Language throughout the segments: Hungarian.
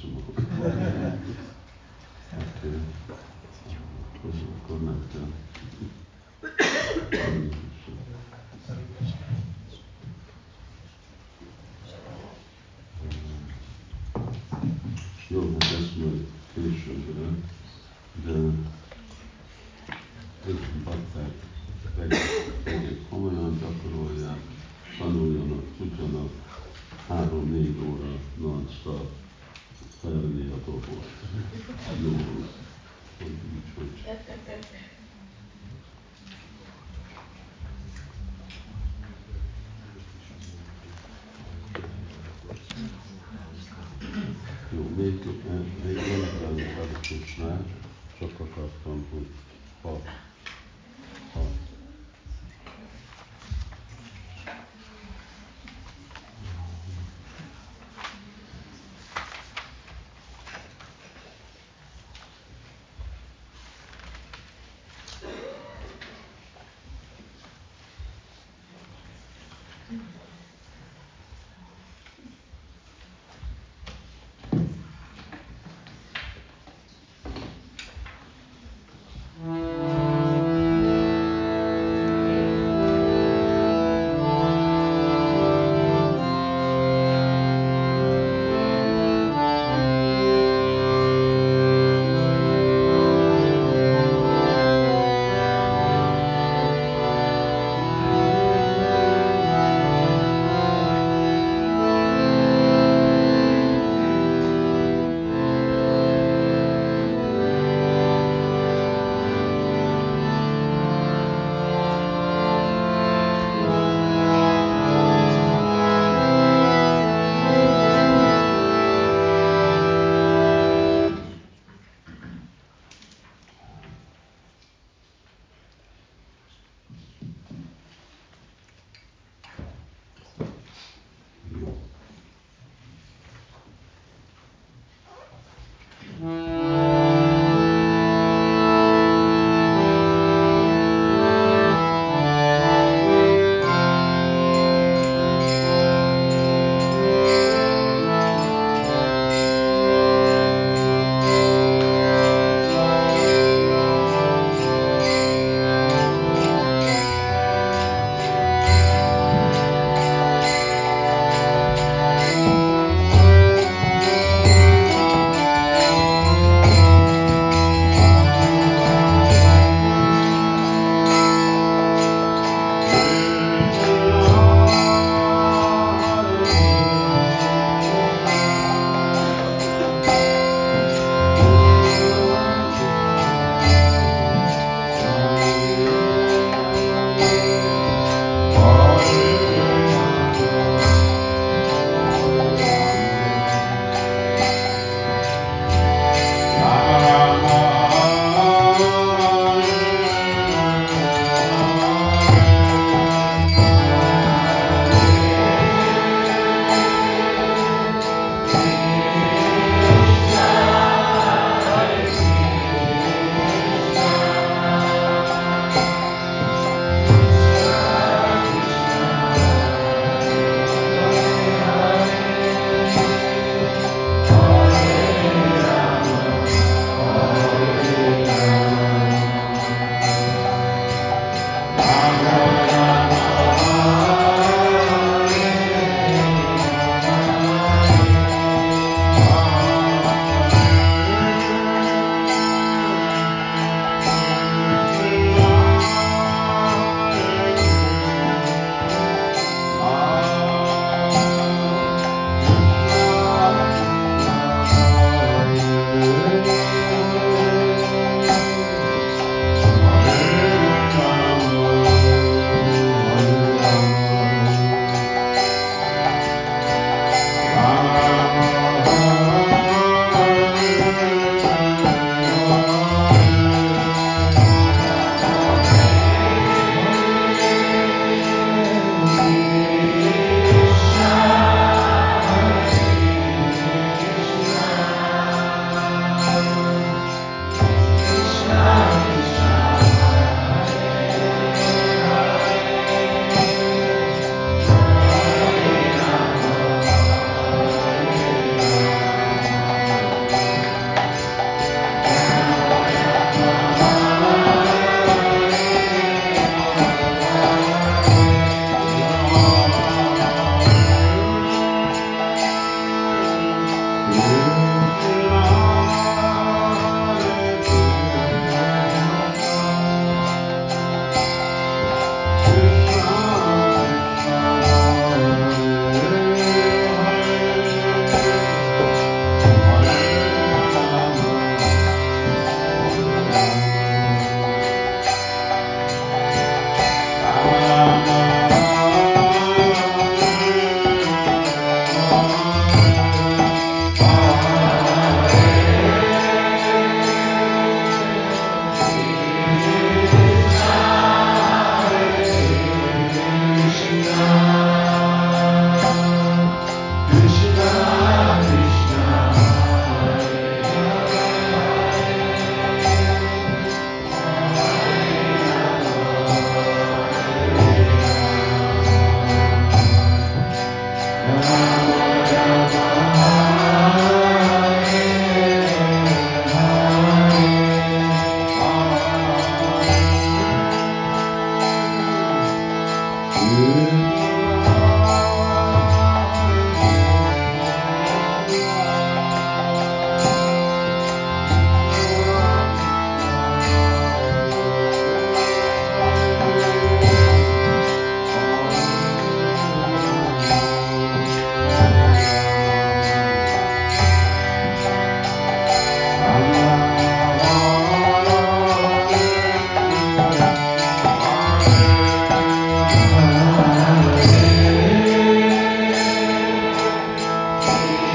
szóval. Hát akkor mentem. Jó, hát ezt majd későbbre, de ők bakták vegyék komolyan, gyakorolják, tanuljanak, tudjanak 3-4 óra non-stop felni a dolgot. Jó, hogy így, hogy... Még nem kell Hare Krishnát, csak akartam, hogy ha.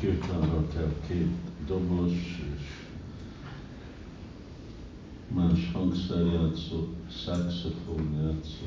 kirtánra kell két dobos és más hangszerjátszó, szaxofonjátszó.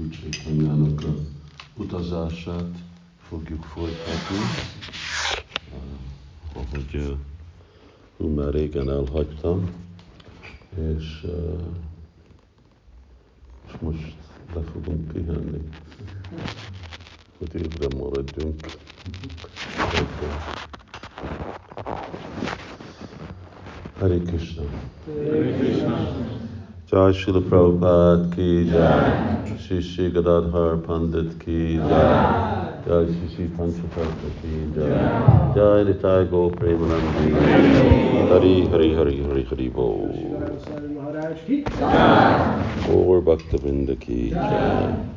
Úr Csaitanjának a utazását fogjuk folytatni, ahogy már régen elhagytam, és most le fogunk pihenni, hogy évre maradjunk. Hare Krishna. Hare Krishna. Jai Srila Prabhupada ki jai, Shri Shri Gadadhar Pandit ki jai, Jai Shri Shri Panchakarta ki jai, Jai Nitai Go Premanandi, Hari Hari Hari Hari Hari Bo, Gaur Bhakta Vrinda ki jai.